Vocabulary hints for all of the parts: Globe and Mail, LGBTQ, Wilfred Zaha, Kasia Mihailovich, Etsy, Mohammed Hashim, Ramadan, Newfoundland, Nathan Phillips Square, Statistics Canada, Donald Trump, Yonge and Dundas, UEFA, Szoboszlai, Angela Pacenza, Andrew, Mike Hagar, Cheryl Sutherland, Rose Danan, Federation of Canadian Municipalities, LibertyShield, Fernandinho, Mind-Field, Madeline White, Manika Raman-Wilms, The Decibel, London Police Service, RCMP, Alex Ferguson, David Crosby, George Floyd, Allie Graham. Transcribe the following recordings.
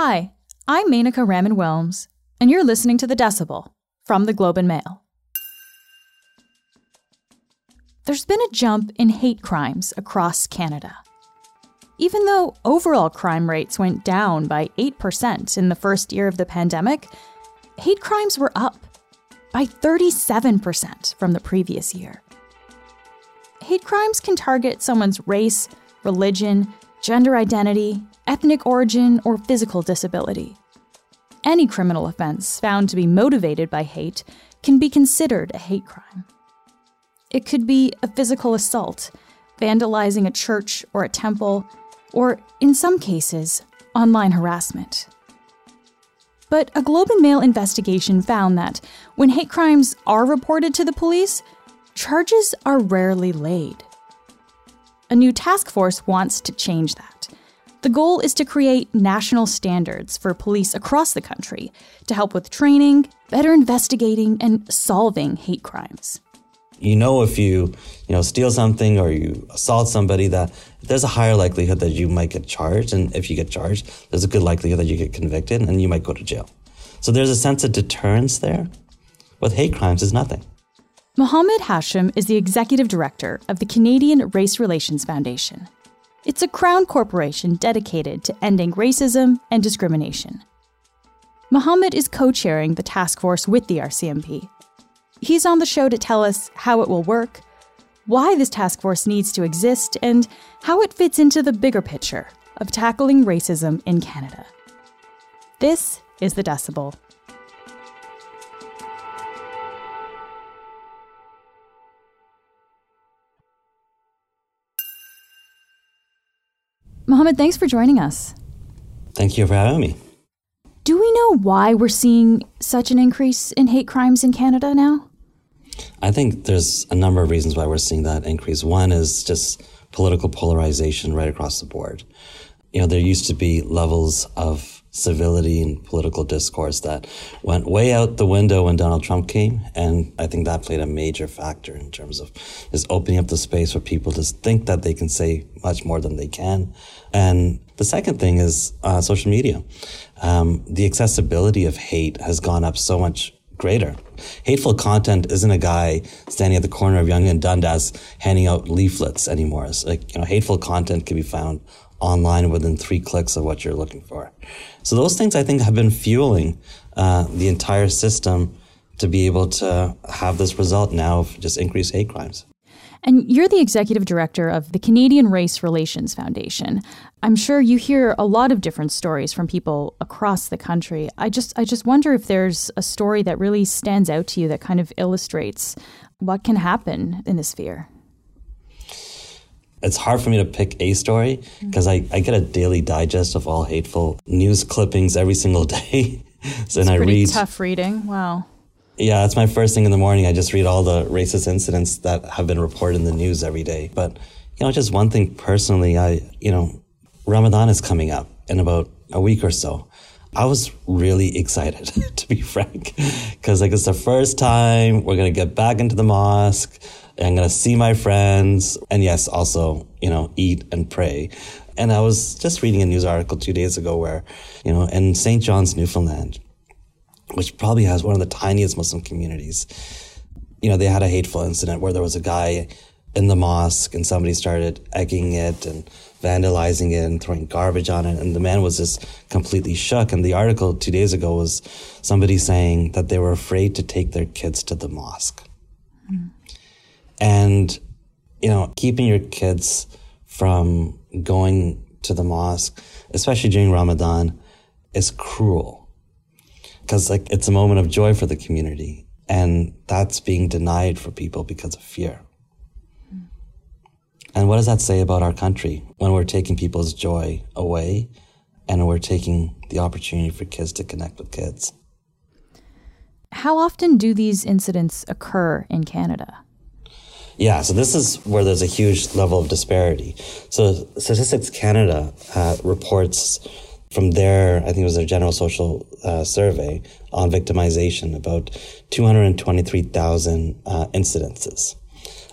Hi, I'm Manika Raman-Wilms, and you're listening to The Decibel from the Globe and Mail. There's been a jump in hate crimes across Canada. Even though overall crime rates went down by 8% in the first year of the pandemic, hate crimes were up by 37% from the previous year. Hate crimes can target someone's race, religion, gender identity, ethnic origin, or physical disability. Any criminal offense found to be motivated by hate can be considered a hate crime. It could be a physical assault, vandalizing a church or a temple, or, in some cases, online harassment. But a Globe and Mail investigation found that when hate crimes are reported to the police, charges are rarely laid. A new task force wants to change that. The goal is to create national standards for police across the country to help with training, better investigating, and solving hate crimes. You know, if you steal something or you assault somebody, that there's a higher likelihood that you might get charged. And if you get charged, there's a good likelihood that you get convicted and you might go to jail. So there's a sense of deterrence there. With hate crimes, there's nothing. Mohammed Hashim is the executive director of the Canadian Race Relations Foundation. It's a crown corporation dedicated to ending racism and discrimination. Mohammed is co-chairing the task force with the RCMP. He's on the show to tell us how it will work, why this task force needs to exist, and how it fits into the bigger picture of tackling racism in Canada. This is The Decibel. Mohammed, thanks for joining us. Thank you for having me. Do we know why we're seeing such an increase in hate crimes in Canada now? I think there's a number of reasons why we're seeing that increase. One is just political polarization right across the board. You know, there used to be levels of civility and political discourse that went way out the window when Donald Trump came. And I think that played a major factor in terms of is opening up the space for people to think that they can say much more than they can. And the second thing is social media. The accessibility of hate has gone up so much greater. Hateful content isn't a guy standing at the corner of Yonge and Dundas handing out leaflets anymore. It's like, hateful content can be found online within 3 clicks of what you're looking for. So those things, I think, have been fueling the entire system to be able to have this result now of just increased hate crimes. And you're the executive director of the Canadian Race Relations Foundation. I'm sure you hear a lot of different stories from people across the country. I just wonder if there's a story that really stands out to you that kind of illustrates what can happen in this sphere. It's hard for me to pick a story because I get a daily digest of all hateful news clippings every single day. So it's pretty tough reading. Wow. Yeah, it's my first thing in the morning. I just read all the racist incidents that have been reported in the news every day. But, just one thing personally, Ramadan is coming up in about a week or so. I was really excited, to be frank, because it's the first time we're going to get back into the mosque. I'm going to see my friends and yes, also, eat and pray. And I was just reading a news article 2 days ago where, in St. John's, Newfoundland, which probably has one of the tiniest Muslim communities. They had a hateful incident where there was a guy in the mosque and somebody started egging it and vandalizing it and throwing garbage on it. And the man was just completely shook. And the article 2 days ago was somebody saying that they were afraid to take their kids to the mosque. Mm. And, keeping your kids from going to the mosque, especially during Ramadan, is cruel. Because it's a moment of joy for the community, and that's being denied for people because of fear. Mm. And what does that say about our country when we're taking people's joy away and we're taking the opportunity for kids to connect with kids? How often do these incidents occur in Canada? Yeah, so this is where there's a huge level of disparity. So Statistics Canada reports from their, I think it was their general social survey on victimization, about 223,000 incidences,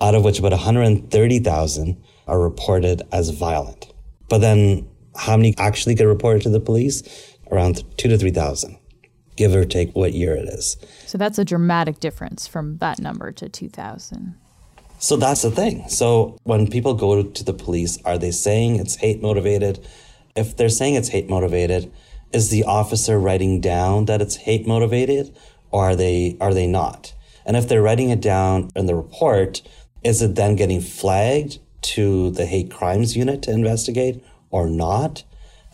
out of which about 130,000 are reported as violent. But then how many actually get reported to the police? around 2,000 to 3,000, give or take what year it is. So that's a dramatic difference from that number to 2,000. So that's the thing. So when people go to the police, are they saying it's hate motivated? If they're saying it's hate motivated, is the officer writing down that it's hate motivated, or are they not? And if they're writing it down in the report, is it then getting flagged to the hate crimes unit to investigate or not?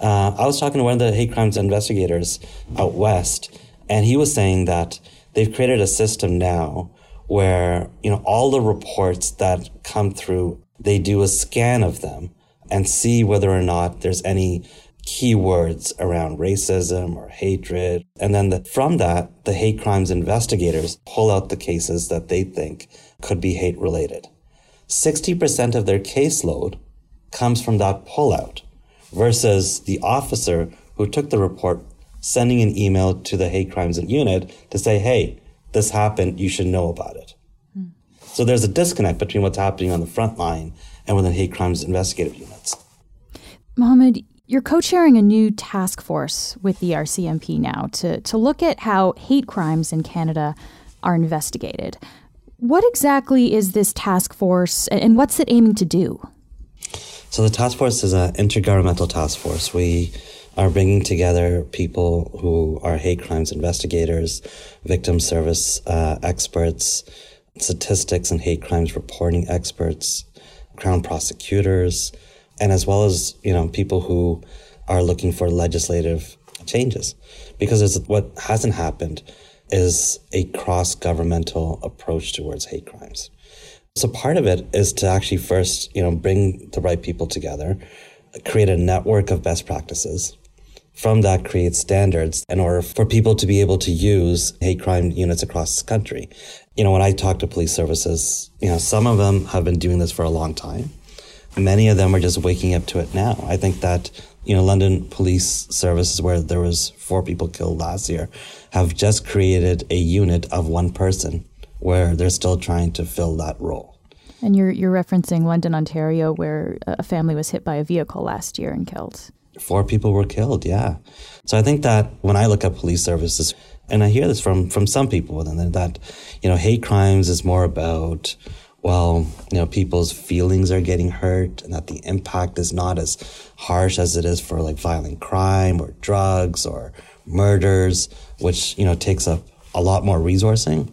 I was talking to one of the hate crimes investigators out west, and he was saying that they've created a system now where, you know, all the reports that come through, they do a scan of them and see whether or not there's any keywords around racism or hatred. And then from that, the hate crimes investigators pull out the cases that they think could be hate related. 60% of their caseload comes from that pullout versus the officer who took the report sending an email to the hate crimes unit to say, hey, this happened, you should know about it. Hmm. So there's a disconnect between what's happening on the front line and within hate crimes investigative units. Mohammed, you're co-chairing a new task force with the RCMP now to look at how hate crimes in Canada are investigated. What exactly is this task force, and what's it aiming to do? So the task force is an intergovernmental task force. We are bringing together people who are hate crimes investigators, victim service experts, statistics and hate crimes reporting experts, Crown prosecutors, and as well as, you know, people who are looking for legislative changes. Because it's, what hasn't happened is a cross-governmental approach towards hate crimes. So part of it is to actually first, you know, bring the right people together, create a network of best practices. From that, create standards in order for people to be able to use hate crime units across the country. You know, when I talk to police services, you know, some of them have been doing this for a long time. Many of them are just waking up to it now. I think that, you know, London Police Service, where there was 4 people killed last year, have just created a unit of 1 person where they're still trying to fill that role. And you're referencing London, Ontario, where a family was hit by a vehicle last year and killed. 4 people were killed, yeah. So I think that when I look at police services, and I hear this from some people within there, that, you know, hate crimes is more about, well, you know, people's feelings are getting hurt and that the impact is not as harsh as it is for like violent crime or drugs or murders, which, you know, takes up a lot more resourcing.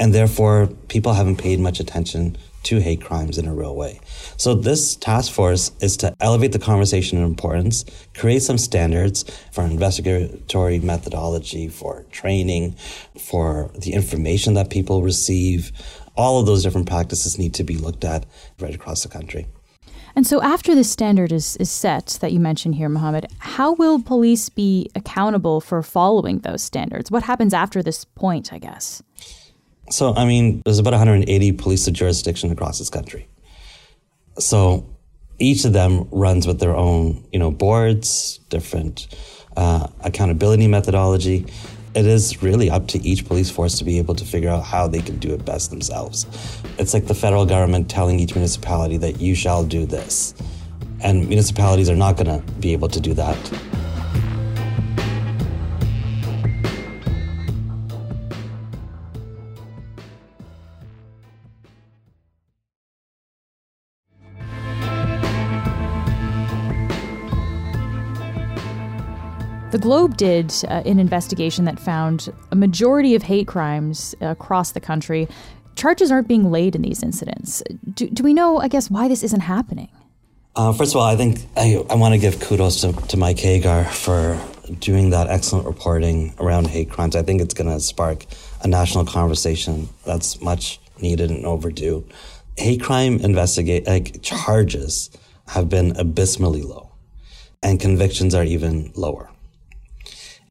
And therefore, people haven't paid much attention to hate crimes in a real way. So this task force is to elevate the conversation in importance, create some standards for investigatory methodology, for training, for the information that people receive. All of those different practices need to be looked at right across the country. And so after this standard is set that you mentioned here, Mohammed, how will police be accountable for following those standards? What happens after this point, I guess? So, I mean, there's about 180 police jurisdictions across this country. So each of them runs with their own, you know, boards, different accountability methodology. It is really up to each police force to be able to figure out how they can do it best themselves. It's like the federal government telling each municipality that you shall do this. And municipalities are not going to be able to do that. The Globe did an investigation that found a majority of hate crimes across the country. Charges aren't being laid in these incidents. Do we know, I guess, why this isn't happening? First of all, I think I want to give kudos to Mike Hagar for doing that excellent reporting around hate crimes. I think it's going to spark a national conversation that's much needed and overdue. Hate crime charges have been abysmally low, and convictions are even lower.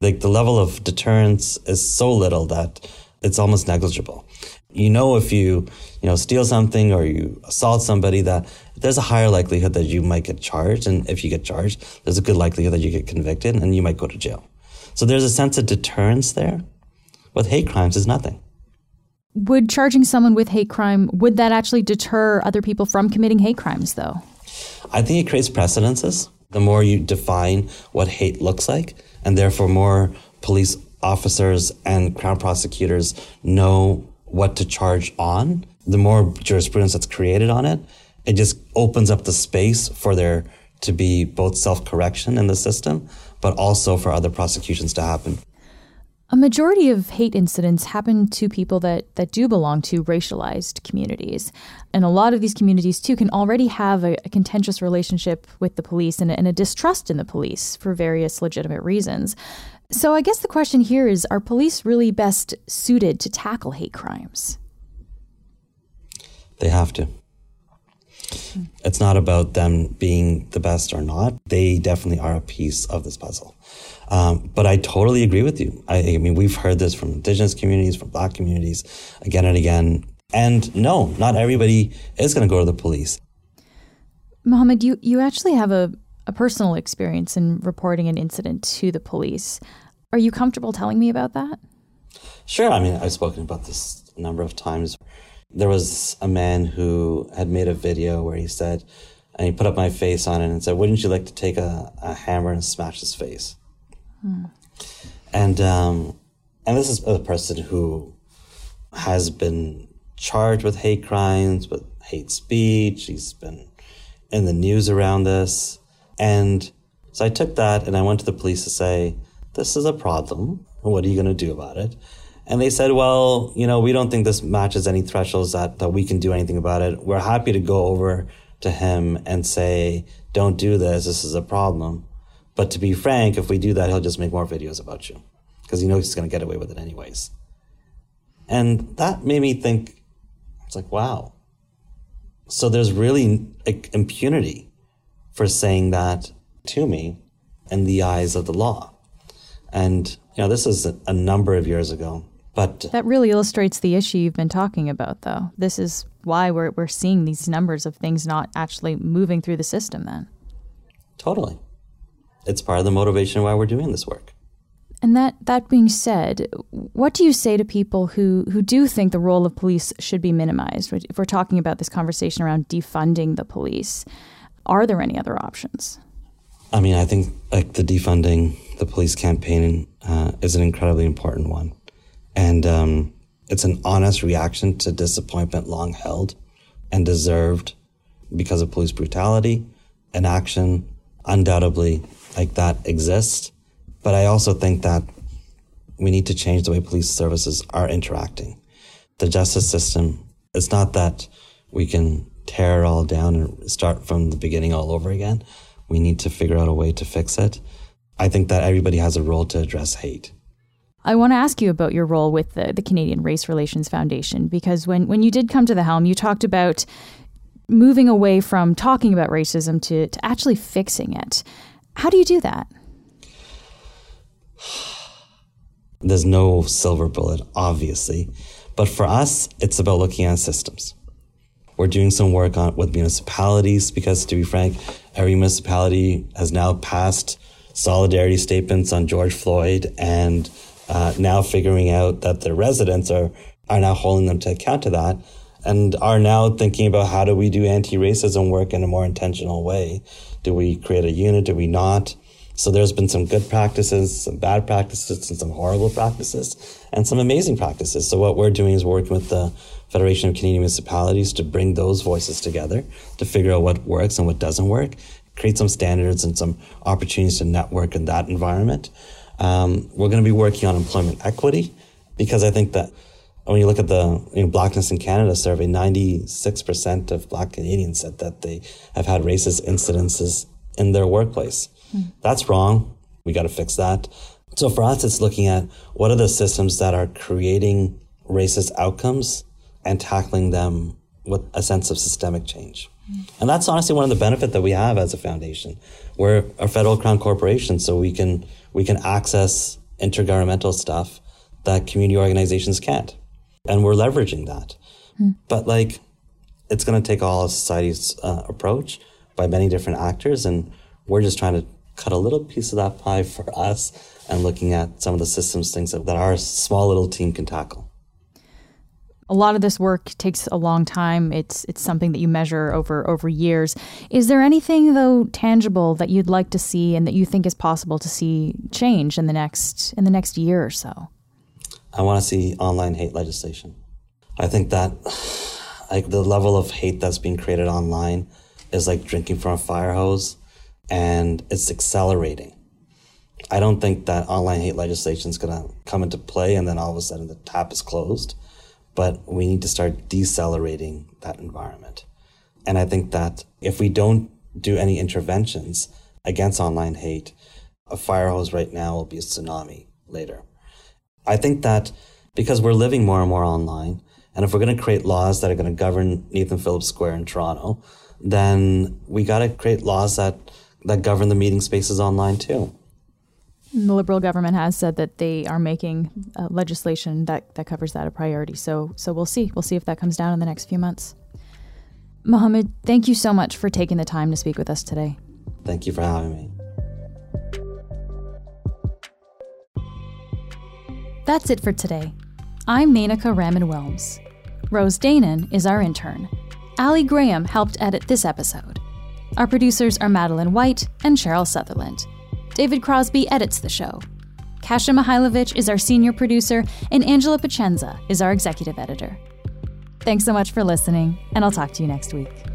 Like the level of deterrence is so little that it's almost negligible. You know, if you steal something or you assault somebody, that there's a higher likelihood that you might get charged. And if you get charged, there's a good likelihood that you get convicted and you might go to jail. So there's a sense of deterrence there. With hate crimes, there's nothing. Would charging someone with hate crime, would that actually deter other people from committing hate crimes, though? I think it creates precedences. The more you define what hate looks like, and therefore more police officers and crown prosecutors know what to charge on, the more jurisprudence that's created on it, it just opens up the space for there to be both self-correction in the system, but also for other prosecutions to happen. A majority of hate incidents happen to people that do belong to racialized communities. And a lot of these communities, too, can already have a contentious relationship with the police and a distrust in the police for various legitimate reasons. So I guess the question here is, are police really best suited to tackle hate crimes? They have to. It's not about them being the best or not. They definitely are a piece of this puzzle. But I totally agree with you. I mean, we've heard this from Indigenous communities, from Black communities, again and again. And no, not everybody is going to go to the police. Mohammed, you actually have a personal experience in reporting an incident to the police. Are you comfortable telling me about that? Sure. I mean, I've spoken about this a number of times. There was a man who had made a video where he said, and he put up my face on it and said, wouldn't you like to take a hammer and smash his face? Hmm. And this is a person who has been charged with hate crimes, with hate speech. He's been in the news around this. And so I took that and I went to the police to say, this is a problem. What are you going to do about it? And they said, well, you know, we don't think this matches any thresholds that we can do anything about it. We're happy to go over to him and say, don't do this. This is a problem. But to be frank, if we do that, he'll just make more videos about you because he knows he's going to get away with it anyways. And that made me think, it's like, wow. So there's really impunity for saying that to me in the eyes of the law. And, you know, this is a number of years ago. But that really illustrates the issue you've been talking about, though. This is why we're seeing these numbers of things not actually moving through the system then. Totally. It's part of the motivation why we're doing this work. And that being said, what do you say to people who do think the role of police should be minimized? If we're talking about this conversation around defunding the police, are there any other options? I mean, I think like the defunding the police campaign is an incredibly important one. And it's an honest reaction to disappointment long held and deserved because of police brutality and action. Undoubtedly, like that exists. But I also think that we need to change the way police services are interacting. The justice system, it's not that we can tear it all down and start from the beginning all over again. We need to figure out a way to fix it. I think that everybody has a role to address hate. I want to ask you about your role with the Canadian Race Relations Foundation, because when you did come to the helm, you talked about moving away from talking about racism to actually fixing it. How do you do that? There's no silver bullet, obviously. But for us, it's about looking at systems. We're doing some work with municipalities because, to be frank, every municipality has now passed solidarity statements on George Floyd and now figuring out that their residents are now holding them to account to that and are now thinking about how do we do anti-racism work in a more intentional way? Do we create a unit? Do we not? So there's been some good practices, some bad practices, and some horrible practices, and some amazing practices. So what we're doing is working with the Federation of Canadian Municipalities to bring those voices together to figure out what works and what doesn't work, create some standards and some opportunities to network in that environment. We're going to be working on employment equity because I think that when you look at the Blackness in Canada survey, 96% of Black Canadians said that they have had racist incidences in their workplace. That's wrong. We got to fix that. So for us, it's looking at what are the systems that are creating racist outcomes and tackling them with a sense of systemic change. And that's honestly one of the benefits that we have as a foundation. We're a federal crown corporation, so we can access intergovernmental stuff that community organizations can't. And we're leveraging that. But like, it's going to take all of society's approach by many different actors, and we're just trying to cut a little piece of that pie for us and looking at some of the systems, things that our small little team can tackle. A lot of this work takes a long time. It's something that you measure over years. Is there anything, though, tangible that you'd like to see and that you think is possible to see change in the next year or so? I want to see online hate legislation. I think that the level of hate that's being created online is like drinking from a fire hose, and it's accelerating. I don't think that online hate legislation is going to come into play and then all of a sudden the tap is closed. But we need to start decelerating that environment. And I think that if we don't do any interventions against online hate, a fire hose right now will be a tsunami later. I think that because we're living more and more online, and if we're going to create laws that are going to govern Nathan Phillips Square in Toronto, then we got to create laws that govern the meeting spaces online too. The Liberal government has said that they are making legislation that covers that a priority. So we'll see. We'll see if that comes down in the next few months. Mohammed, thank you so much for taking the time to speak with us today. Thank you for having me. That's it for today. I'm Manika Raman-Wilms. Rose Danan is our intern. Allie Graham helped edit this episode. Our producers are Madeline White and Cheryl Sutherland. David Crosby edits the show. Kasia Mihailovich is our senior producer, and Angela Pacenza is our executive editor. Thanks so much for listening, and I'll talk to you next week.